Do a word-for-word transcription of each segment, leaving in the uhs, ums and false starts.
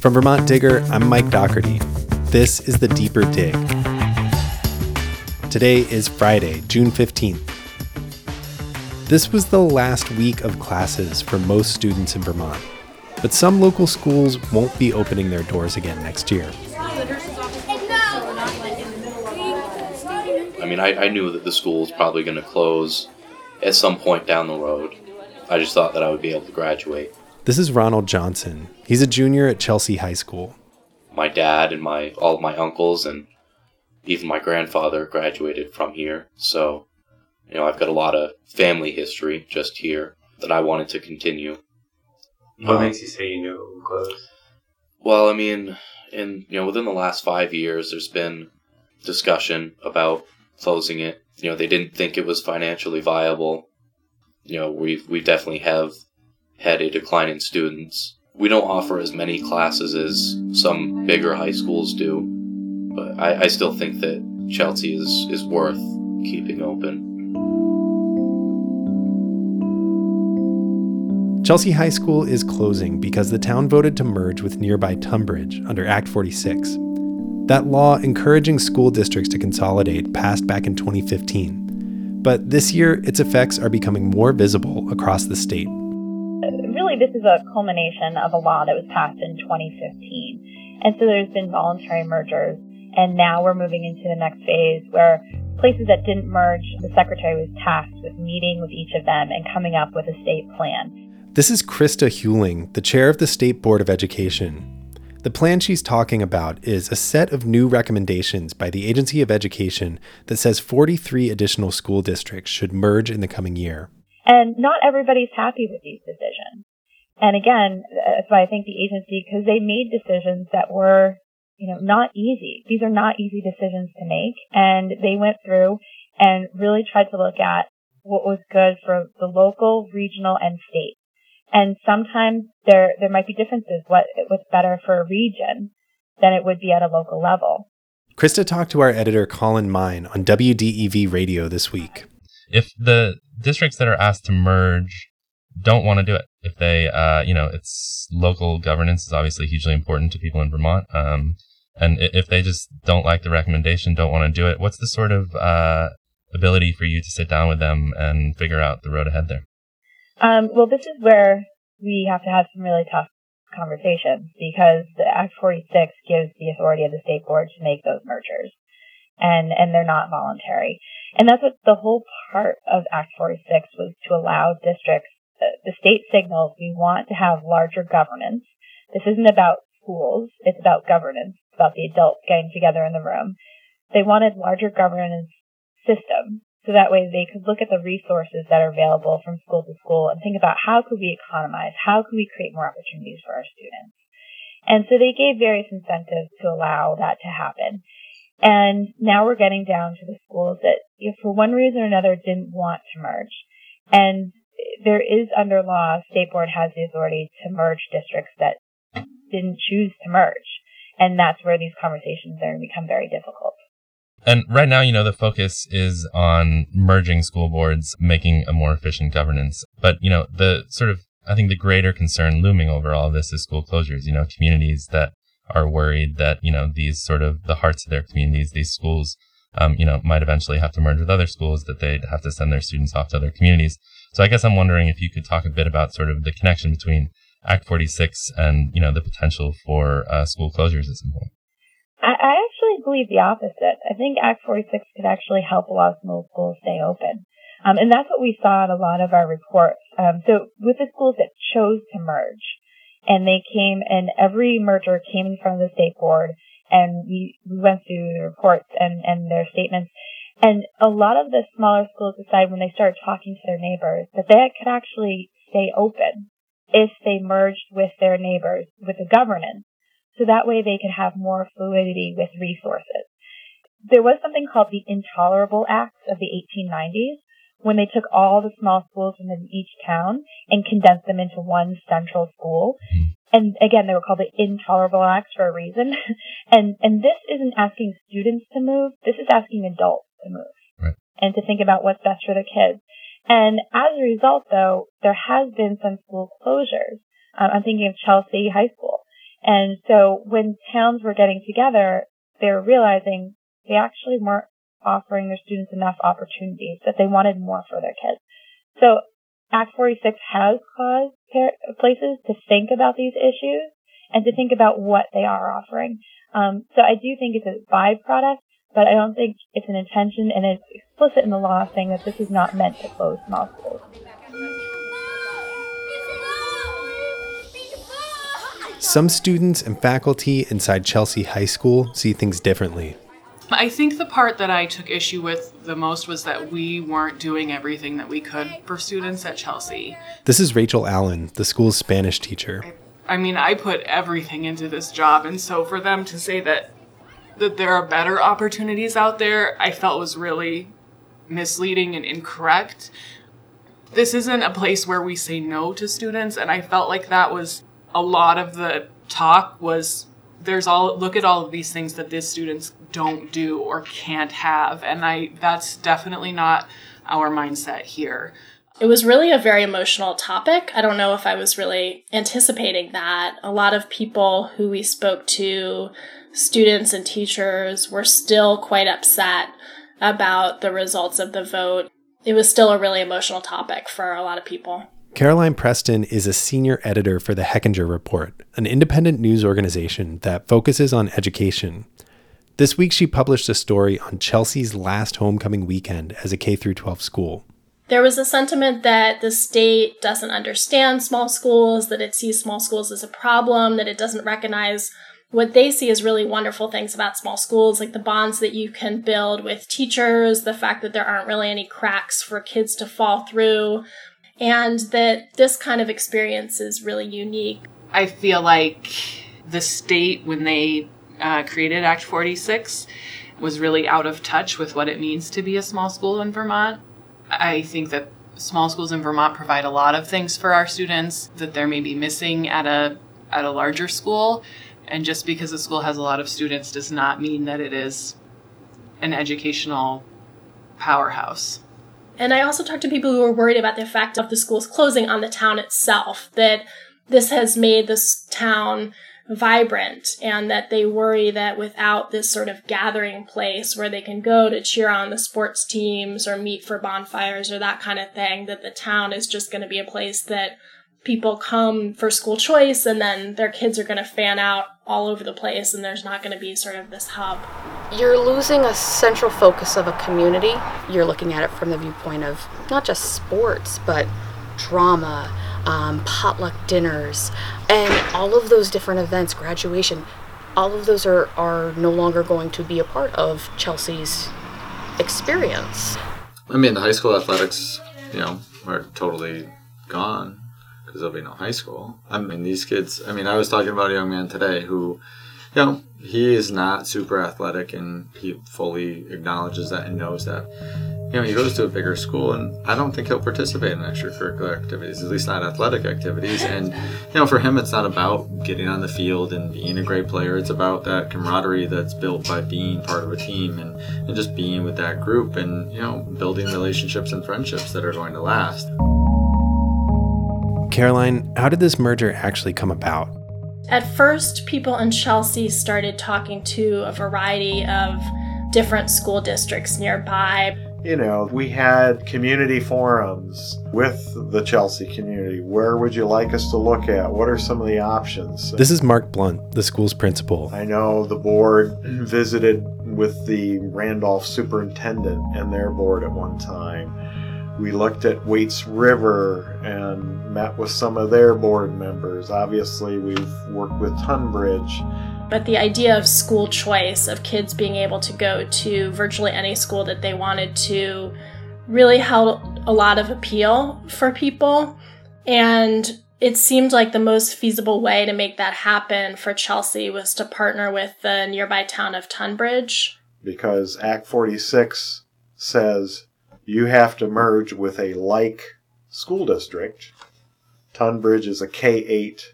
From Vermont Digger, I'm Mike Dougherty. This is the Deeper Dig. Today is Friday, June fifteenth. This was the last week of classes for most students in Vermont, but some local schools won't be opening their doors again next year. I mean, I, I knew that the school was probably going to close at some point down the road. I just thought that I would be able to graduate. This is Ronald Johnson. He's a junior at Chelsea High School. My dad and my all of my uncles and even my grandfather graduated from here. So, you know, I've got a lot of family history just here that I wanted to continue. What um, makes you say you knew it would close? Well, I mean, in you know, within the last five years, there's been discussion about closing it. You know, they didn't think it was financially viable. You know, we we definitely have had a decline in students. We don't offer as many classes as some bigger high schools do, but I, I still think that Chelsea is, is worth keeping open. Chelsea High School is closing because the town voted to merge with nearby Tunbridge under Act forty-six. That law encouraging school districts to consolidate passed back in twenty fifteen, but this year its effects are becoming more visible across the state. Really, this is a culmination of a law that was passed in twenty fifteen. And so there's been voluntary mergers. And now we're moving into the next phase where places that didn't merge, the secretary was tasked with meeting with each of them and coming up with a state plan. This is Krista Hewling, the chair of the State Board of Education. The plan she's talking about is a set of new recommendations by the Agency of Education that says forty-three additional school districts should merge in the coming year. And not everybody's happy with these decisions. And again, that's why I think the agency, because they made decisions that were, you know, not easy. These are not easy decisions to make. And they went through and really tried to look at what was good for the local, regional, and state. And sometimes there, there might be differences. What, what's better for a region than it would be at a local level. Krista talked to our editor, Colin Mine, on W D E V Radio this week. If the districts that are asked to merge don't want to do it, if they, uh, you know, it's local governance is obviously hugely important to people in Vermont. Um, and if they just don't like the recommendation, don't want to do it, what's the sort of uh, ability for you to sit down with them and figure out the road ahead there? Um, well, this is where we have to have some really tough conversations because the Act forty-six gives the authority of the state board to make those mergers. And, and they're not voluntary. And that's what the whole part of Act forty-six was, to allow districts, the state signals we want to have larger governance. This isn't about schools. It's about governance. It's about the adults getting together in the room. They wanted larger governance systems. So that way they could look at the resources that are available from school to school and think about how could we economize? How could we create more opportunities for our students? And so they gave various incentives to allow that to happen. And now we're getting down to the schools that, you know, for one reason or another, didn't want to merge. And there is, under law, State Board has the authority to merge districts that didn't choose to merge. And that's where these conversations are going to become very difficult. And right now, you know, the focus is on merging school boards, making a more efficient governance. But, you know, the sort of, I think the greater concern looming over all of this is school closures, you know, communities that are worried that, you know, these sort of the hearts of their communities, these schools, um, you know, might eventually have to merge with other schools, that they'd have to send their students off to other communities. So I guess I'm wondering if you could talk a bit about sort of the connection between Act forty-six and, you know, the potential for uh, school closures at some point. I, I actually believe the opposite. I think Act forty-six could actually help a lot of small schools stay open. Um, and that's what we saw in a lot of our reports. Um, so with the schools that chose to merge, and they came, and every merger came in front of the state board, and we, we went through the reports and, and their statements. And a lot of the smaller schools decided when they started talking to their neighbors that they could actually stay open if they merged with their neighbors, with the governance. So that way they could have more fluidity with resources. There was something called the Intolerable Acts of the eighteen nineties, when they took all the small schools from each town and condensed them into one central school. And again, they were called the Intolerable Acts for a reason. and and this isn't asking students to move. This is asking adults to move, right, and to think about what's best for their kids. And as a result, though, there has been some school closures. Um, I'm thinking of Chelsea High School. And so when towns were getting together, they were realizing they actually weren't offering their students enough opportunities, that they wanted more for their kids. So Act forty-six has caused places to think about these issues and to think about what they are offering. Um, so I do think it's a byproduct, but I don't think it's an intention, and it's explicit in the law saying that this is not meant to close small schools. Some students and faculty inside Chelsea High School see things differently. I think the part that I took issue with the most was that we weren't doing everything that we could for students at Chelsea. This is Rachel Allen, the school's Spanish teacher. I, I mean, I put everything into this job, and so for them to say that that there are better opportunities out there, I felt was really misleading and incorrect. This isn't a place where we say no to students, and I felt like that was a lot of the talk was, there's all, look at all of these things that these students don't do or can't have. And I, that's definitely not our mindset here. It was really a very emotional topic. I don't know if I was really anticipating that. A lot of people who we spoke to, students and teachers, were still quite upset about the results of the vote. It was still a really emotional topic for a lot of people. Caroline Preston is a senior editor for the Hechinger Report, an independent news organization that focuses on education. This week, she published a story on Chelsea's last homecoming weekend as a K through twelve school. There was a sentiment that the state doesn't understand small schools, that it sees small schools as a problem, that it doesn't recognize what they see as really wonderful things about small schools, like the bonds that you can build with teachers, the fact that there aren't really any cracks for kids to fall through, and that this kind of experience is really unique. I feel like the state, when they uh, created Act forty-six, was really out of touch with what it means to be a small school in Vermont. I think that small schools in Vermont provide a lot of things for our students that they're maybe missing at a at a larger school. And just because a school has a lot of students does not mean that it is an educational powerhouse. And I also talked to people who were worried about the effect of the schools closing on the town itself, that this has made this town vibrant, and that they worry that without this sort of gathering place where they can go to cheer on the sports teams or meet for bonfires or that kind of thing, that the town is just going to be a place that people come for school choice, and then their kids are going to fan out all over the place, and there's not going to be sort of this hub. You're losing a central focus of a community. You're looking at it from the viewpoint of not just sports, but drama, um, potluck dinners, and all of those different events, graduation, all of those are, are no longer going to be a part of Chelsea's experience. I mean, the high school athletics, you know, are totally gone. Because there'll be no high school. I mean, these kids, I mean, I was talking about a young man today who, you know, he is not super athletic, and he fully acknowledges that and knows that. You know, he goes to a bigger school, and I don't think he'll participate in extracurricular activities, at least not athletic activities. And, you know, for him, it's not about getting on the field and being a great player. It's about that camaraderie that's built by being part of a team and, and just being with that group and, you know, building relationships and friendships that are going to last. Caroline, how did this merger actually come about? At first, people in Chelsea started talking to a variety of different school districts nearby. You know, we had community forums with the Chelsea community. Where would you like us to look at? What are some of the options? This is Mark Blunt, the school's principal. I know the board visited with the Randolph superintendent and their board at one time. We looked at Waits River and met with some of their board members. Obviously, we've worked with Tunbridge. But the idea of school choice, of kids being able to go to virtually any school that they wanted to, really held a lot of appeal for people. And it seemed like the most feasible way to make that happen for Chelsea was to partner with the nearby town of Tunbridge. Because Act forty-six says you have to merge with a like school district. Tunbridge is a K eight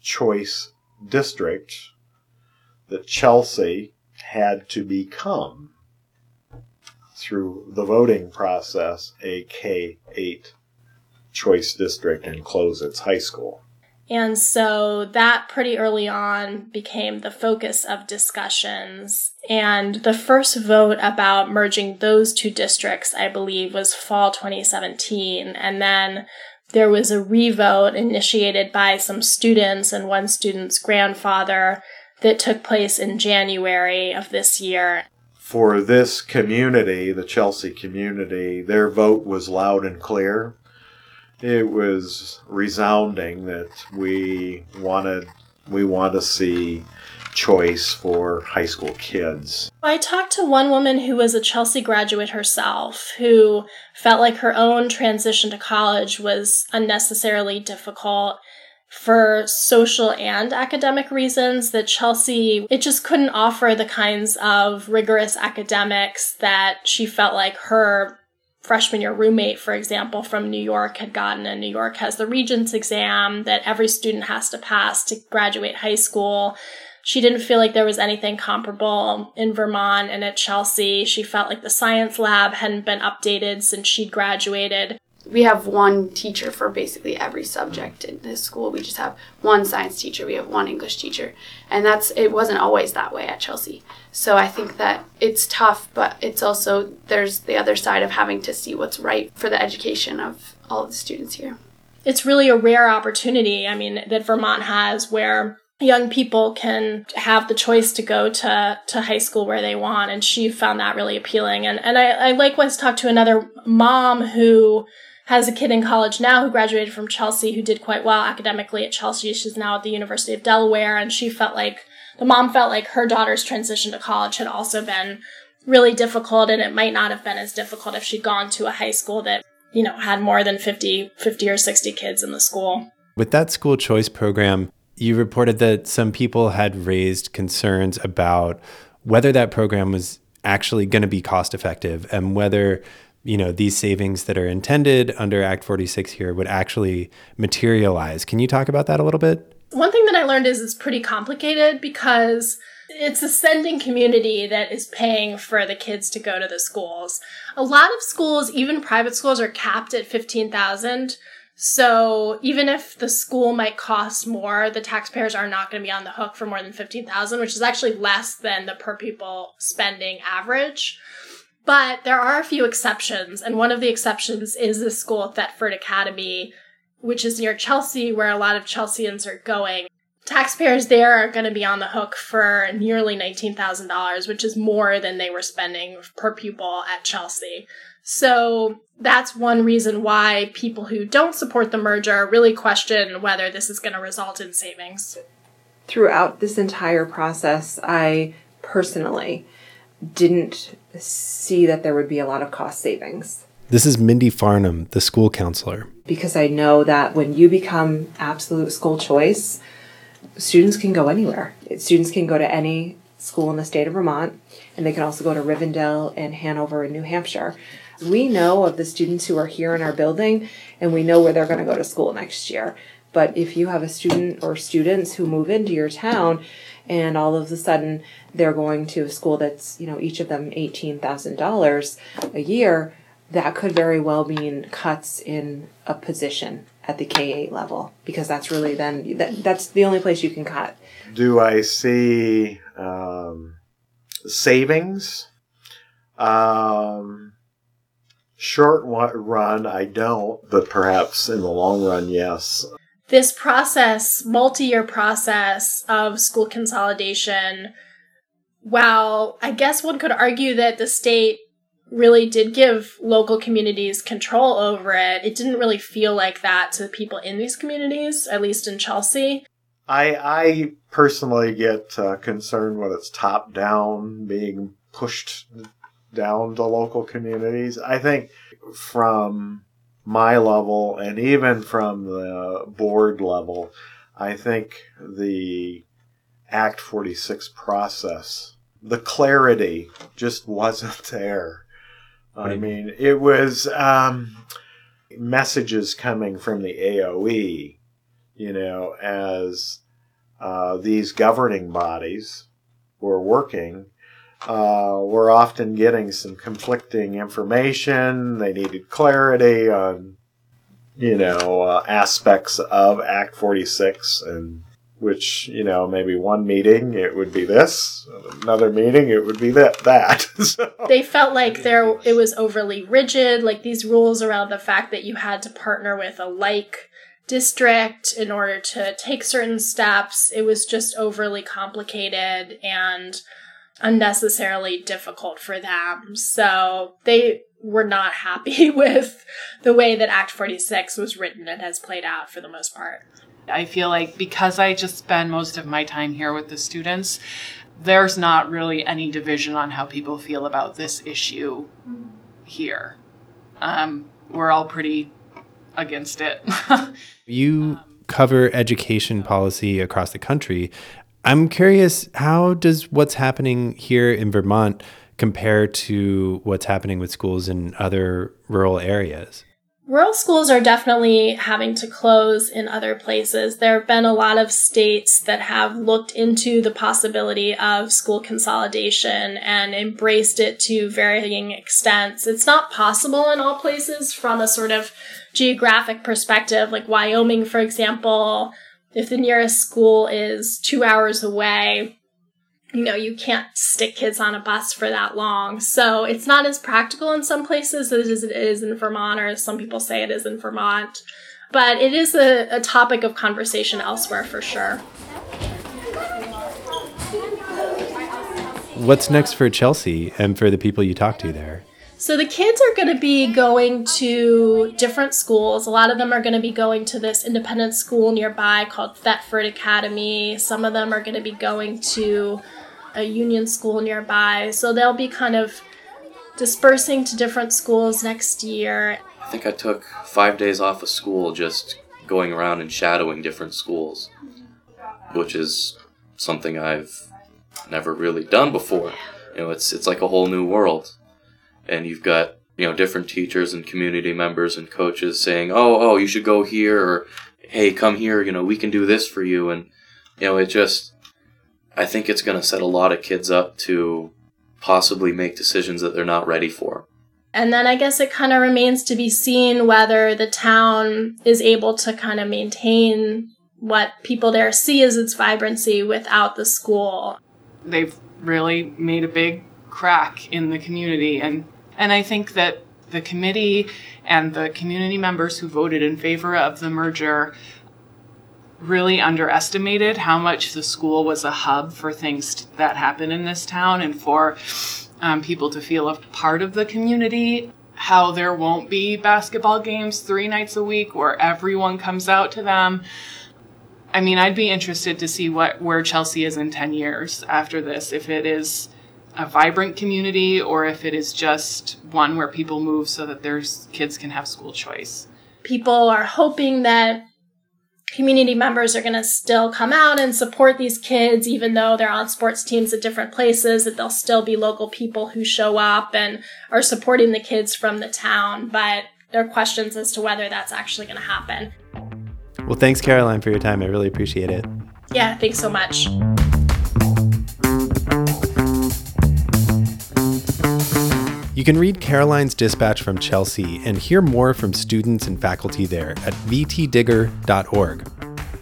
choice district that Chelsea had to become, through the voting process, a K eight choice district and close its high school. And so that pretty early on became the focus of discussions. And the first vote about merging those two districts, I believe, was fall twenty seventeen. And then there was a revote initiated by some students and one student's grandfather that took place in January of this year. For this community, the Chelsea community, their vote was loud and clear. It was resounding that we wanted, we want to see choice for high school kids. I talked to one woman who was a Chelsea graduate herself, who felt like her own transition to college was unnecessarily difficult for social and academic reasons, that Chelsea, it just couldn't offer the kinds of rigorous academics that she felt like her freshman year roommate, for example, from New York had gotten. And New York has the Regents exam that every student has to pass to graduate high school. She didn't feel like there was anything comparable in Vermont and at Chelsea. She felt like the science lab hadn't been updated since she'd graduated. We have one teacher for basically every subject in this school. We just have one science teacher. We have one English teacher. And that's it wasn't always that way at Chelsea. So I think that it's tough, but it's also there's the other side of having to see what's right for the education of all of the students here. It's really a rare opportunity, I mean, that Vermont has where young people can have the choice to go to, to high school where they want. And she found that really appealing. And, and I, I likewise talked to another mom who has a kid in college now who graduated from Chelsea, who did quite well academically at Chelsea. She's now at the University of Delaware, and she felt like, the mom felt like her daughter's transition to college had also been really difficult, and it might not have been as difficult if she'd gone to a high school that, you know, had more than fifty, fifty or sixty kids in the school. With that school choice program, you reported that some people had raised concerns about whether that program was actually going to be cost effective and whether, you know, these savings that are intended under Act forty-six here would actually materialize. Can you talk about that a little bit? One thing that I learned is it's pretty complicated because it's a sending community that is paying for the kids to go to the schools. A lot of schools, even private schools, are capped at fifteen thousand dollars. So even if the school might cost more, the taxpayers are not going to be on the hook for more than fifteen thousand dollars, which is actually less than the per pupil spending average. But there are a few exceptions, and one of the exceptions is the school at Thetford Academy, which is near Chelsea, where a lot of Chelseans are going. Taxpayers there are going to be on the hook for nearly nineteen thousand dollars, which is more than they were spending per pupil at Chelsea. So that's one reason why people who don't support the merger really question whether this is going to result in savings. Throughout this entire process, I personally didn't see that there would be a lot of cost savings. This is Mindy Farnham, the school counselor. Because I know that when you become absolute school choice, students can go anywhere. Students can go to any school in the state of Vermont, and they can also go to Rivendell and Hanover in New Hampshire. We know of the students who are here in our building, and we know where they're going to go to school next year. But if you have a student or students who move into your town, and all of a sudden they're going to a school that's, you know, each of them eighteen thousand dollars a year, that could very well mean cuts in a position at the K eight level, because that's really then, that, that's the only place you can cut. Do I see um, savings? Um, short run, I don't, but perhaps in the long run, yes. This process, multi-year process of school consolidation, while I guess one could argue that the state really did give local communities control over it, it didn't really feel like that to the people in these communities, at least in Chelsea. I, I personally get uh, concerned when it's top-down, being pushed down to local communities. I think from my level, and even from the board level, I think the Act forty-six process, the clarity just wasn't there. I mean, it was um, messages coming from the A O E, you know, as uh, these governing bodies were working. Uh, we're often getting some conflicting information. They needed clarity on, you know, uh, aspects of Act forty-six, and which, you know, maybe one meeting it would be this, another meeting it would be that. That. So. They felt like there it was overly rigid, like these rules around the fact that you had to partner with a like district in order to take certain steps. It was just overly complicated and unnecessarily difficult for them. So they were not happy with the way that Act forty-six was written and has played out for the most part. I feel like because I just spend most of my time here with the students, there's not really any division on how people feel about this issue here. Um, we're all pretty against it. You cover education policy across the country. I'm curious, how does what's happening here in Vermont compare to what's happening with schools in other rural areas? Rural schools are definitely having to close in other places. There have been a lot of states that have looked into the possibility of school consolidation and embraced it to varying extents. It's not possible in all places from a sort of geographic perspective, like Wyoming, for example. If the nearest school is two hours away, you know, you can't stick kids on a bus for that long. So it's not as practical in some places as it is in Vermont, or as some people say it is in Vermont. But it is a, a topic of conversation elsewhere for sure. What's next for Chelsea and for the people you talk to there? So the kids are going to be going to different schools. A lot of them are going to be going to this independent school nearby called Thetford Academy. Some of them are going to be going to a union school nearby. So they'll be kind of dispersing to different schools next year. I think I took five days off of school just going around and shadowing different schools, which is something I've never really done before. You know, it's it's like a whole new world. And you've got, you know, different teachers and community members and coaches saying, oh, oh, you should go here, or, hey, come here, you know, we can do this for you. And, you know, it just, I think it's going to set a lot of kids up to possibly make decisions that they're not ready for. And then I guess it kind of remains to be seen whether the town is able to kind of maintain what people there see as its vibrancy without the school. They've really made a big crack in the community, and and I think that the committee and the community members who voted in favor of the merger really underestimated how much the school was a hub for things that happen in this town, and for um, people to feel a part of the community, how there won't be basketball games three nights a week where everyone comes out to them. I mean, I'd be interested to see what where Chelsea is in ten years after this, if it is a vibrant community, or if it is just one where people move so that their kids can have school choice. People are hoping that community members are going to still come out and support these kids, even though they're on sports teams at different places, that they'll still be local people who show up and are supporting the kids from the town. But there are questions as to whether that's actually going to happen. Well, thanks, Caroline, for your time. I really appreciate it. Yeah, thanks so much. You can read Caroline's dispatch from Chelsea and hear more from students and faculty there at v t digger dot org.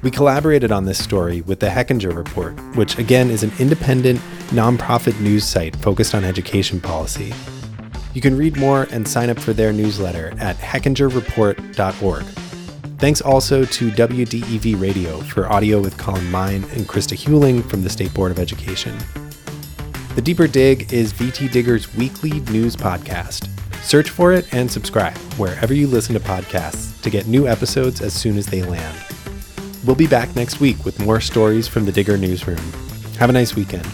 We collaborated on this story with the Hechinger Report, which again is an independent, nonprofit news site focused on education policy. You can read more and sign up for their newsletter at hechinger report dot org. Thanks also to W D E V Radio for audio with Colin Mine and Krista Hewling from the State Board of Education. The Deeper Dig is V T Digger's weekly news podcast. Search for it and subscribe wherever you listen to podcasts to get new episodes as soon as they land. We'll be back next week with more stories from the Digger newsroom. Have a nice weekend.